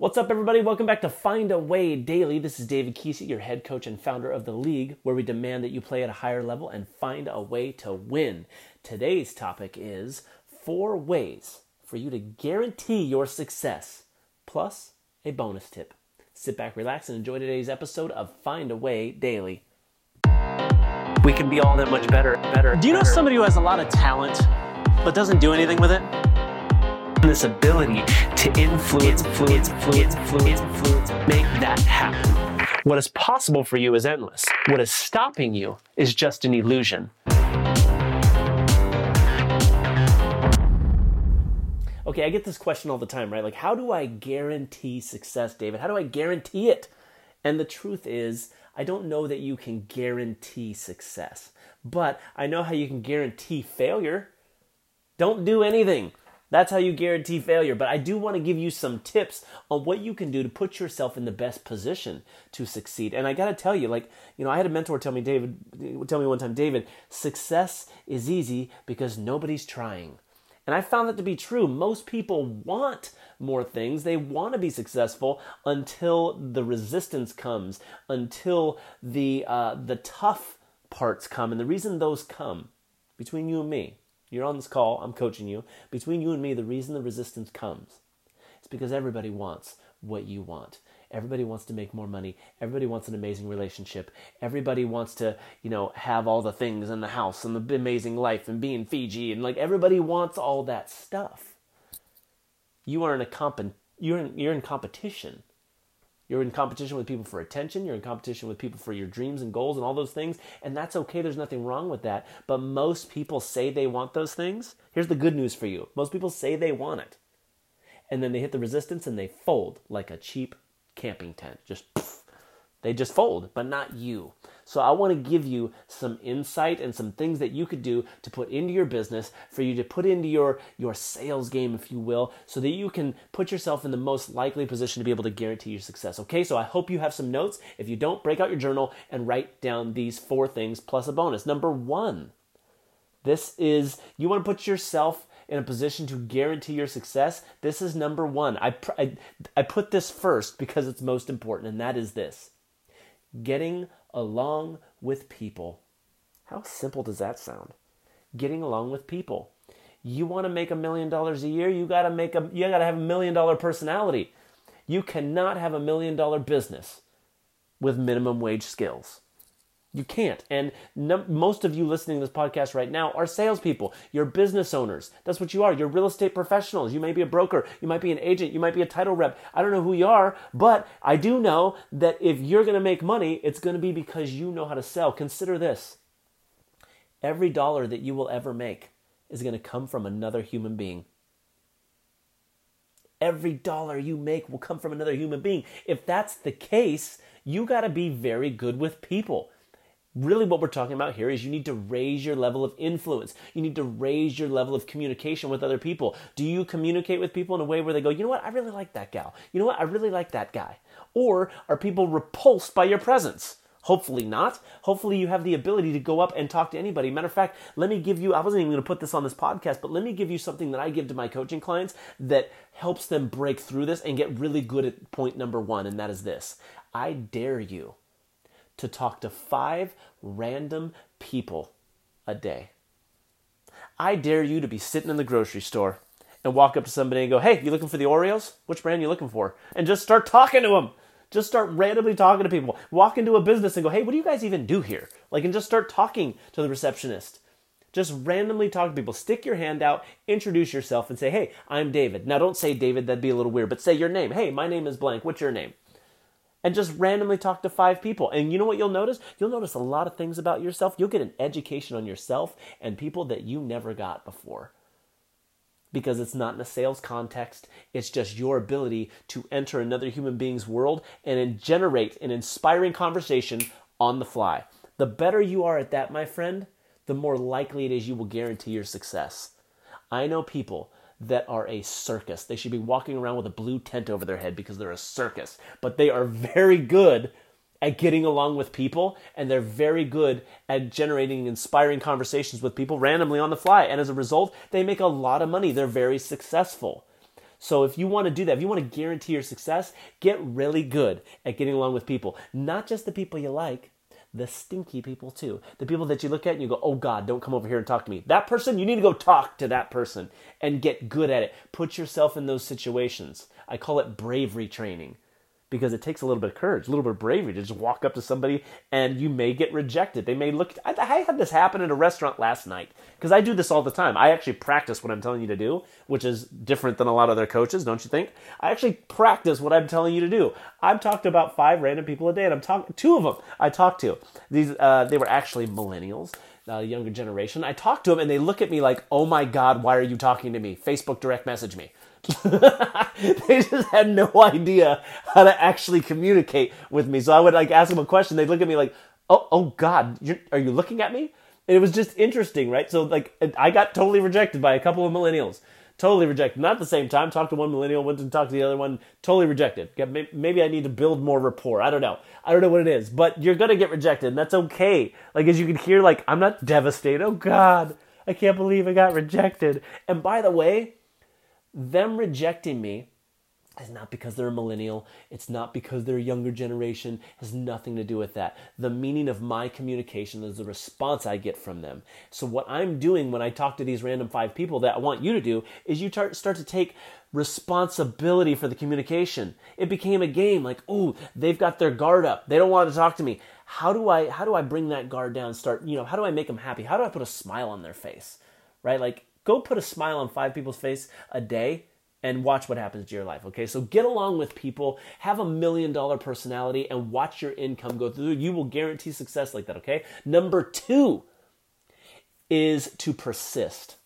What's up, everybody? Welcome back to Find a Way Daily. This is David Keesee, your head coach and founder of The League, where we demand that you play at a higher level and find a way to win. Today's topic is 4 ways for you to guarantee your success, plus a bonus tip. Sit back, relax, and enjoy today's episode of Find a Way Daily. We can be all that much better. Do you know somebody who has a lot of talent but doesn't do anything with it? This ability to influence, make that happen. What is possible for you is endless. What is stopping you is just an illusion. Okay, I get this question all the time, right? Like, how do I guarantee success, David? How do I guarantee it? And the truth is, I don't know that you can guarantee success, but I know how you can guarantee failure. Don't do anything. That's how you guarantee failure. But I do want to give you some tips on what you can do to put yourself in the best position to succeed. And I got to tell you, I had a mentor tell me one time, David, success is easy because nobody's trying. And I found that to be true. Most people want more things. They want to be successful until the resistance comes, until the tough parts come. And the reason those come, between you and me, you're on this call, I'm coaching you. Between you and me, the reason the resistance comes is because everybody wants what you want. Everybody wants to make more money. Everybody wants an amazing relationship. Everybody wants to, have all the things in the house and the amazing life and be in Fiji. And everybody wants all that stuff. You are in you're in competition. You're in competition with people for attention. You're in competition with people for your dreams and goals and all those things. And that's okay. There's nothing wrong with that. But most people say they want those things. Here's the good news for you. Most people say they want it. And then they hit the resistance and they fold like a cheap camping tent. Just poof. They just fold, but not you. So I want to give you some insight and some things that you could do to put into your business, for you to put into your sales game, if you will, so that you can put yourself in the most likely position to be able to guarantee your success. Okay, so I hope you have some notes. If you don't, break out your journal and write down these 4 things plus a bonus. Number 1, this is, you want to put yourself in a position to guarantee your success. This is number 1. I put this first because it's most important, and that is this: getting along with people. How simple does that sound? Getting along with people. You want to make $1 million a year? You got to have $1 million personality. You cannot have $1 million business with minimum wage skills. You can't. And most of you listening to this podcast right now are salespeople. You're business owners. That's what you are. You're real estate professionals. You may be a broker. You might be an agent. You might be a title rep. I don't know who you are, but I do know that if you're going to make money, it's going to be because you know how to sell. Consider this. Every dollar that you will ever make is going to come from another human being. Every dollar you make will come from another human being. If that's the case, you got to be very good with people. Really what we're talking about here is you need to raise your level of influence. You need to raise your level of communication with other people. Do you communicate with people in a way where they go, you know what, I really like that gal. You know what, I really like that guy. Or are people repulsed by your presence? Hopefully not. Hopefully you have the ability to go up and talk to anybody. Matter of fact, I wasn't even going to put this on this podcast, but let me give you something that I give to my coaching clients that helps them break through this and get really good at point number 1, and that is this. I dare you to talk to 5 random people a day. I dare you to be sitting in the grocery store and walk up to somebody and go, hey, you looking for the Oreos? Which brand you looking for? And just start talking to them. Just start randomly talking to people. Walk into a business and go, hey, what do you guys even do here? And just start talking to the receptionist. Just randomly talk to people. Stick your hand out, introduce yourself, and say, hey, I'm David. Now, don't say David, that'd be a little weird, but say your name. Hey, my name is blank. What's your name? And just randomly talk to 5 people. And you know what you'll notice? You'll notice a lot of things about yourself. You'll get an education on yourself and people that you never got before. Because it's not in a sales context. It's just your ability to enter another human being's world and generate an inspiring conversation on the fly. The better you are at that, my friend, the more likely it is you will guarantee your success. I know people that are a circus. They should be walking around with a blue tent over their head because they're a circus. But they are very good at getting along with people, and they're very good at generating inspiring conversations with people randomly on the fly. And as a result, they make a lot of money. They're very successful. So if you want to do that, if you want to guarantee your success, get really good at getting along with people. Not just the people you like, the stinky people too. The people that you look at and you go, oh God, don't come over here and talk to me. That person, you need to go talk to that person and get good at it. Put yourself in those situations. I call it bravery training, because it takes a little bit of courage, a little bit of bravery to just walk up to somebody, and you may get rejected. They may look. I had this happen at a restaurant last night, because I do this all the time. I actually practice what I'm telling you to do, which is different than a lot of other coaches, don't you think? I actually practice what I'm telling you to do. I've talked to about 5 random people a day, and I'm talking two of them. I talked to these. They were actually millennials, younger generation. I talked to them, and they look at me like, "Oh my God, why are you talking to me?" Facebook direct message me. They just had no idea how to actually communicate with me. So I would ask them a question. They'd look at me like, oh God, are you looking at me? And it was just interesting, right? So I got totally rejected by a couple of millennials. Totally rejected. Not at the same time. Talked to one millennial, went and talked to the other one. Totally rejected. Maybe I need to build more rapport. I don't know what it is. But you're going to get rejected, and that's okay. As you can hear, I'm not devastated. Oh God, I can't believe I got rejected. And by the way, them rejecting me is not because they're a millennial. It's not because they're a younger generation. It has nothing to do with that. The meaning of my communication is the response I get from them. So what I'm doing when I talk to these random 5 people that I want you to do is you start to take responsibility for the communication. It became a game. They've got their guard up. They don't want to talk to me. How do I bring that guard down? How do I make them happy? How do I put a smile on their face? Right? Go put a smile on 5 people's face a day and watch what happens to your life, okay? So get along with people, have $1 million personality, and watch your income go through. You will guarantee success like that, okay? Number 2 is to persist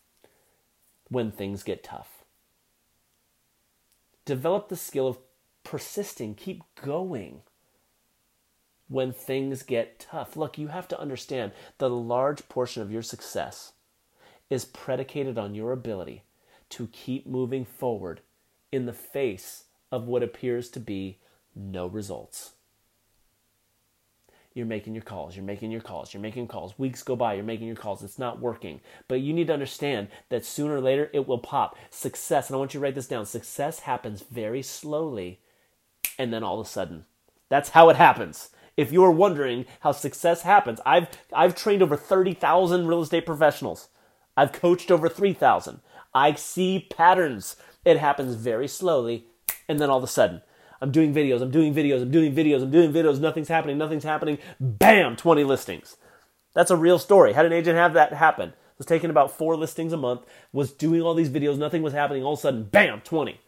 when things get tough. Develop the skill of persisting. Keep going when things get tough. Look, you have to understand that a large portion of your success is predicated on your ability to keep moving forward in the face of what appears to be no results. You're making your calls, you're making your calls, you're making calls. Weeks go by, you're making your calls. It's not working. But you need to understand that sooner or later it will pop. Success, and I want you to write this down, success happens very slowly and then all of a sudden. That's how it happens. If you're wondering how success happens, I've trained over 30,000 real estate professionals. I've coached over 3,000. I see patterns. It happens very slowly, and then all of a sudden, I'm doing videos. Nothing's happening. Bam, 20 listings. That's a real story. Had an agent have that happen. Was taking about 4 listings a month, was doing all these videos, nothing was happening. All of a sudden, bam, 20.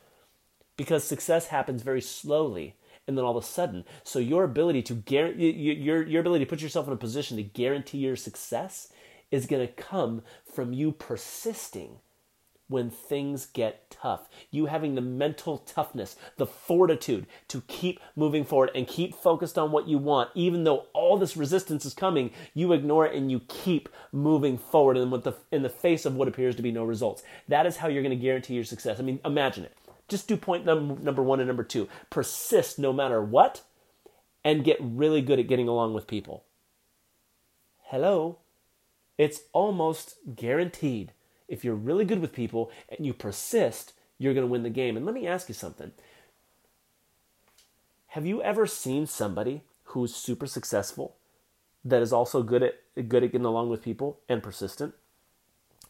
Because success happens very slowly, and then all of a sudden. So your ability to put yourself in a position to guarantee your success is going to come from you persisting when things get tough. You having the mental toughness, the fortitude to keep moving forward and keep focused on what you want. Even though all this resistance is coming, you ignore it and you keep moving forward in the face of what appears to be no results. That is how you're going to guarantee your success. I mean, imagine it. Just do point number 1 and number 2. Persist no matter what, and get really good at getting along with people. Hello? It's almost guaranteed. If you're really good with people and you persist, you're going to win the game. And let me ask you something. Have you ever seen somebody who's super successful that is also good at getting along with people and persistent?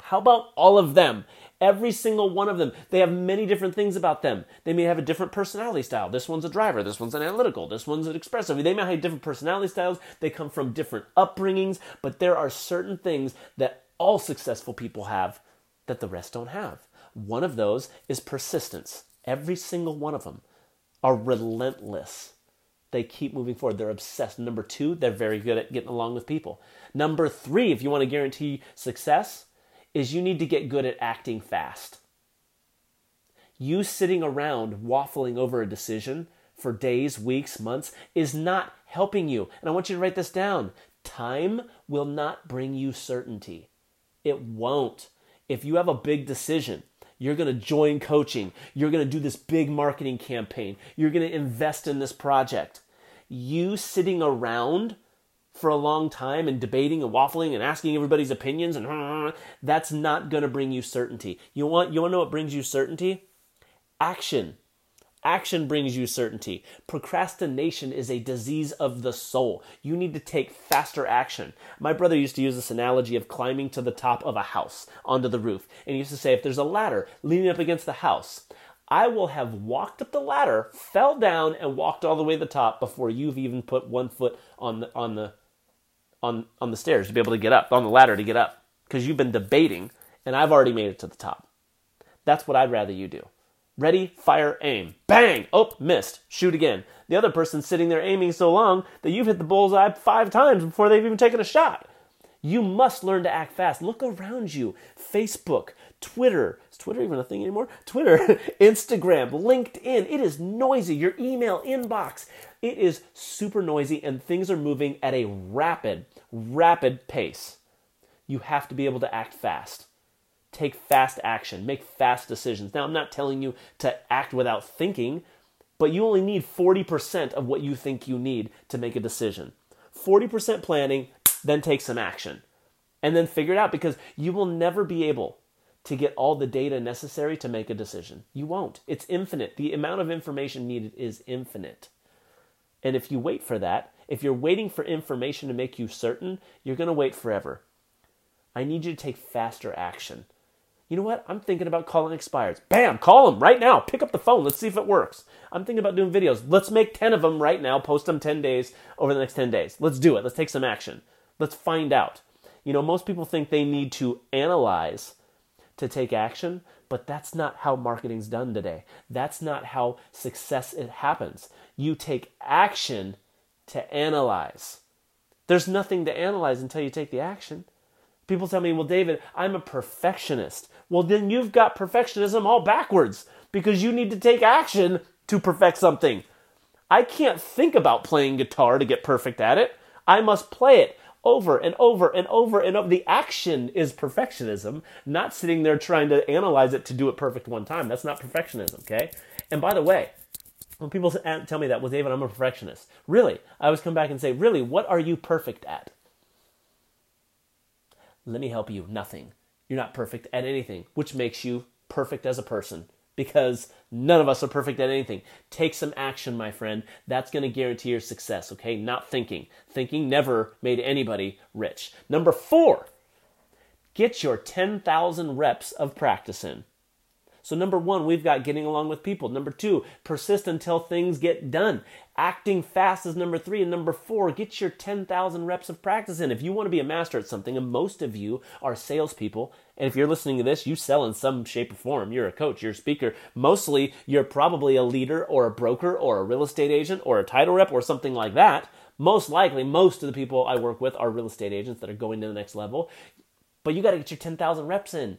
How about all of them? Every single one of them. They have many different things about them. They may have a different personality style. This one's a driver. This one's an analytical. This one's an expressive. They may have different personality styles. They come from different upbringings. But there are certain things that all successful people have that the rest don't have. One of those is persistence. Every single one of them are relentless. They keep moving forward. They're obsessed. Number 2, they're very good at getting along with people. Number 3, if you want to guarantee success, is you need to get good at acting fast. You sitting around waffling over a decision for days, weeks, months is not helping you. And I want you to write this down. Time will not bring you certainty. It won't. If you have a big decision, you're going to join coaching. You're going to do this big marketing campaign. You're going to invest in this project. You sitting around for a long time and debating and waffling and asking everybody's opinions, and that's not going to bring you certainty. You want to know what brings you certainty? Action. Action brings you certainty. Procrastination is a disease of the soul. You need to take faster action. My brother used to use this analogy of climbing to the top of a house onto the roof. And he used to say, if there's a ladder leaning up against the house, I will have walked up the ladder, fell down, and walked all the way to the top before you've even put one foot on the stairs to be able to get up, on the ladder to get up. Because you've been debating, and I've already made it to the top. That's what I'd rather you do. Ready, fire, aim. Bang! Oh, missed. Shoot again. The other person's sitting there aiming so long that you've hit the bullseye 5 times before they've even taken a shot. You must learn to act fast. Look around you. Facebook, Twitter. Is Twitter even a thing anymore? Twitter, Instagram, LinkedIn. It is noisy. Your email inbox. It is super noisy, and things are moving at a rapid pace. You have to be able to act fast. Take fast action. Make fast decisions. Now, I'm not telling you to act without thinking, but you only need 40% of what you think you need to make a decision. 40% planning, then take some action. And then figure it out, because you will never be able to get all the data necessary to make a decision. You won't. It's infinite. The amount of information needed is infinite. And if you wait for that, if you're waiting for information to make you certain, you're going to wait forever. I need you to take faster action. You know what? I'm thinking about calling expireds. Bam! Call them right now. Pick up the phone. Let's see if it works. I'm thinking about doing videos. Let's make 10 of them right now. Post them 10 days over the next 10 days. Let's do it. Let's take some action. Let's find out. You know, most people think they need to analyze to take action, but that's not how marketing's done today. That's not how success happens. You take action to analyze. There's nothing to analyze until you take the action. People tell me, well, David, I'm a perfectionist. Well, then you've got perfectionism all backwards, because you need to take action to perfect something. I can't think about playing guitar to get perfect at it. I must play it over and over and over and over. The action is perfectionism, not sitting there trying to analyze it to do it perfect one time. That's not perfectionism, okay? And by the way, when people tell me that, well, David, I'm a perfectionist. Really? I always come back and say, really, what are you perfect at? Let me help you. Nothing. You're not perfect at anything, which makes you perfect as a person, because none of us are perfect at anything. Take some action, my friend. That's going to guarantee your success, okay? Not thinking. Thinking never made anybody rich. Number 4, get your 10,000 reps of practice in. So number 1, we've got getting along with people. Number 2, persist until things get done. Acting fast is number 3. And number 4, get your 10,000 reps of practice in. If you want to be a master at something, and most of you are salespeople, and if you're listening to this, you sell in some shape or form. You're a coach, you're a speaker. Mostly, you're probably a leader or a broker or a real estate agent or a title rep or something like that. Most likely, most of the people I work with are real estate agents that are going to the next level. But you got to get your 10,000 reps in.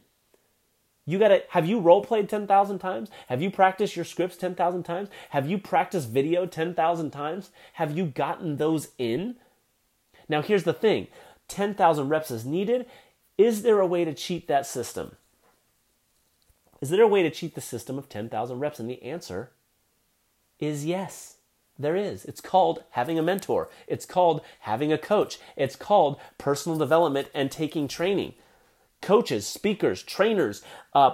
Have you role played 10,000 times? Have you practiced your scripts 10,000 times? Have you practiced video 10,000 times? Have you gotten those in? Now here's the thing, 10,000 reps is needed. Is there a way to cheat that system? Is there a way to cheat the system of 10,000 reps? And the answer is yes, there is. It's called having a mentor. It's called having a coach. It's called personal development and taking training. Coaches, speakers, trainers,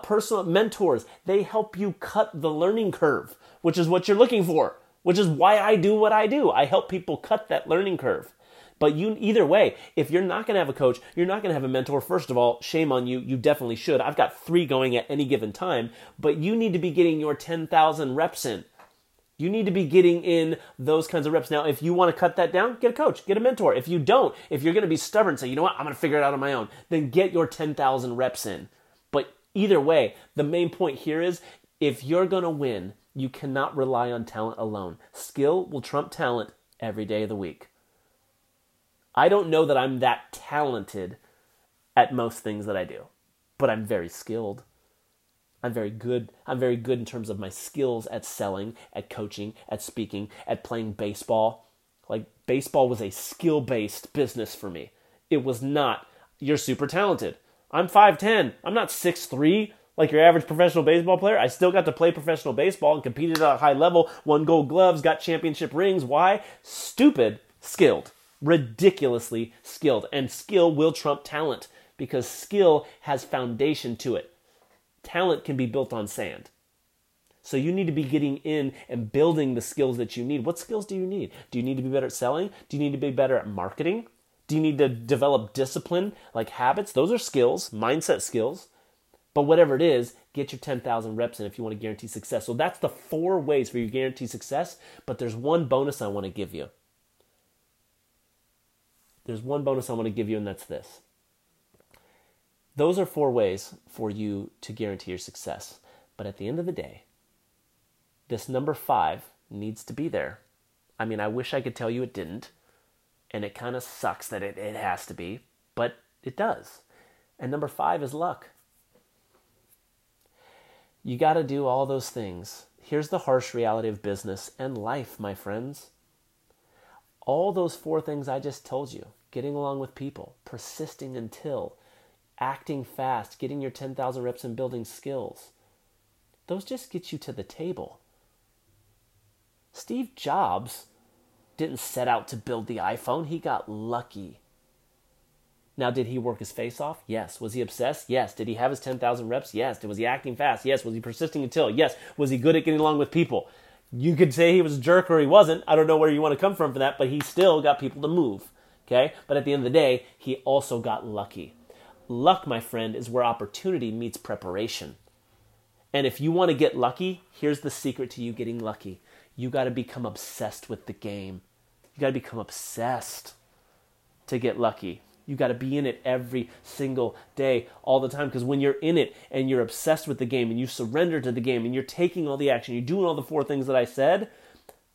personal mentors, they help you cut the learning curve, which is what you're looking for, which is why I do what I do. I help people cut that learning curve. But either way, if you're not going to have a coach, you're not going to have a mentor, first of all, shame on you. You definitely should. I've got 3 going at any given time, but you need to be getting your 10,000 reps in. You need to be getting in those kinds of reps. Now, if you want to cut that down, get a coach, get a mentor. If you don't, if you're going to be stubborn, say, you know what, I'm going to figure it out on my own, then get your 10,000 reps in. But either way, the main point here is if you're going to win, you cannot rely on talent alone. Skill will trump talent every day of the week. I don't know that I'm that talented at most things that I do, but I'm very skilled. I'm very good. I'm very good in terms of my skills at selling, at coaching, at speaking, at playing baseball. Like, baseball was a skill-based business for me. It was not, you're super talented. I'm 5'10". I'm not 6'3", like your average professional baseball player. I still got to play professional baseball and competed at a high level, won gold gloves, got championship rings. Why? Stupid skilled. Ridiculously skilled. And skill will trump talent, because skill has foundation to it. Talent can be built on sand. So you need to be getting in and building the skills that you need. What skills do you need? Do you need to be better at selling? Do you need to be better at marketing? Do you need to develop discipline, like habits? Those are skills, mindset skills. But whatever it is, get your 10,000 reps in if you want to guarantee success. So that's the 4 ways for you to guarantee success. But there's one bonus I want to give you. There's one bonus I want to give you, and that's this. Those are 4 ways for you to guarantee your success. But at the end of the day, this number 5 needs to be there. I mean, I wish I could tell you it didn't. And it kind of sucks that it has to be, but it does. And number 5 is luck. You got to do all those things. Here's the harsh reality of business and life, my friends. All those 4 things I just told you, getting along with people, persisting until, acting fast, getting your 10,000 reps and building skills, those just get you to the table. Steve Jobs didn't set out to build the iPhone. He got lucky. Now, did he work his face off? Yes. Was he obsessed? Yes. Did he have his 10,000 reps? Yes. Was he acting fast? Yes. Was he persisting until? Yes. Was he good at getting along with people? You could say he was a jerk or he wasn't. I don't know where you want to come from for that, but he still got people to move. Okay? But at the end of the day, he also got lucky. Luck, my friend, is where opportunity meets preparation. And if you want to get lucky, here's the secret to you getting lucky. You got to become obsessed with the game. You got to become obsessed to get lucky. You got to be in it every single day, all the time. Because when you're in it and you're obsessed with the game and you surrender to the game and you're taking all the action, you're doing all the 4 things that I said,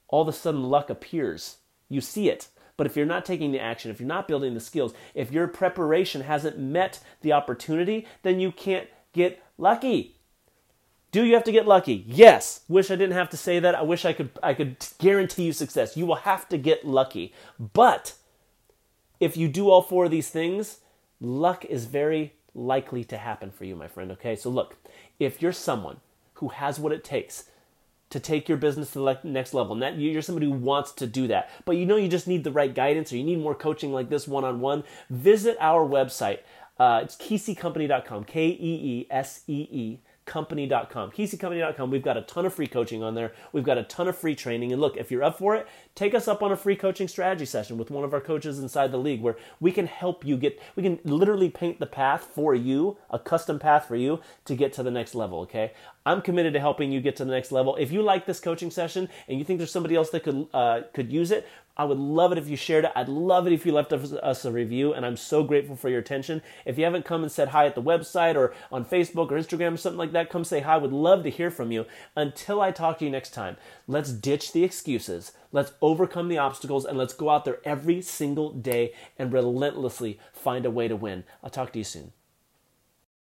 all of a sudden luck appears. You see it. But if you're not taking the action, if you're not building the skills, if your preparation hasn't met the opportunity, then you can't get lucky. Do you have to get lucky? Yes. Wish I didn't have to say that. I wish I could guarantee you success. You will have to get lucky. But if you do all 4 of these things, luck is very likely to happen for you, my friend, okay? So look, if you're someone who has what it takes to take your business to the next level, and that you're somebody who wants to do that, but you know you just need the right guidance or you need more coaching like this one-on-one, visit our website. It's keeseecompany.com, Keesee, company.com, keeseecompany.com. We've got a ton of free coaching on there. We've got a ton of free training. And look, if you're up for it, take us up on a free coaching strategy session with one of our coaches inside the league where we can help you get, we can literally paint the path for you, a custom path for you to get to the next level, okay? I'm committed to helping you get to the next level. If you like this coaching session and you think there's somebody else that could use it, I would love it if you shared it. I'd love it if you left us a review, and I'm so grateful for your attention. If you haven't come and said hi at the website or on Facebook or Instagram or something like that, come say hi. I would love to hear from you. Until I talk to you next time, let's ditch the excuses. Let's overcome the obstacles, and let's go out there every single day and relentlessly find a way to win. I'll talk to you soon.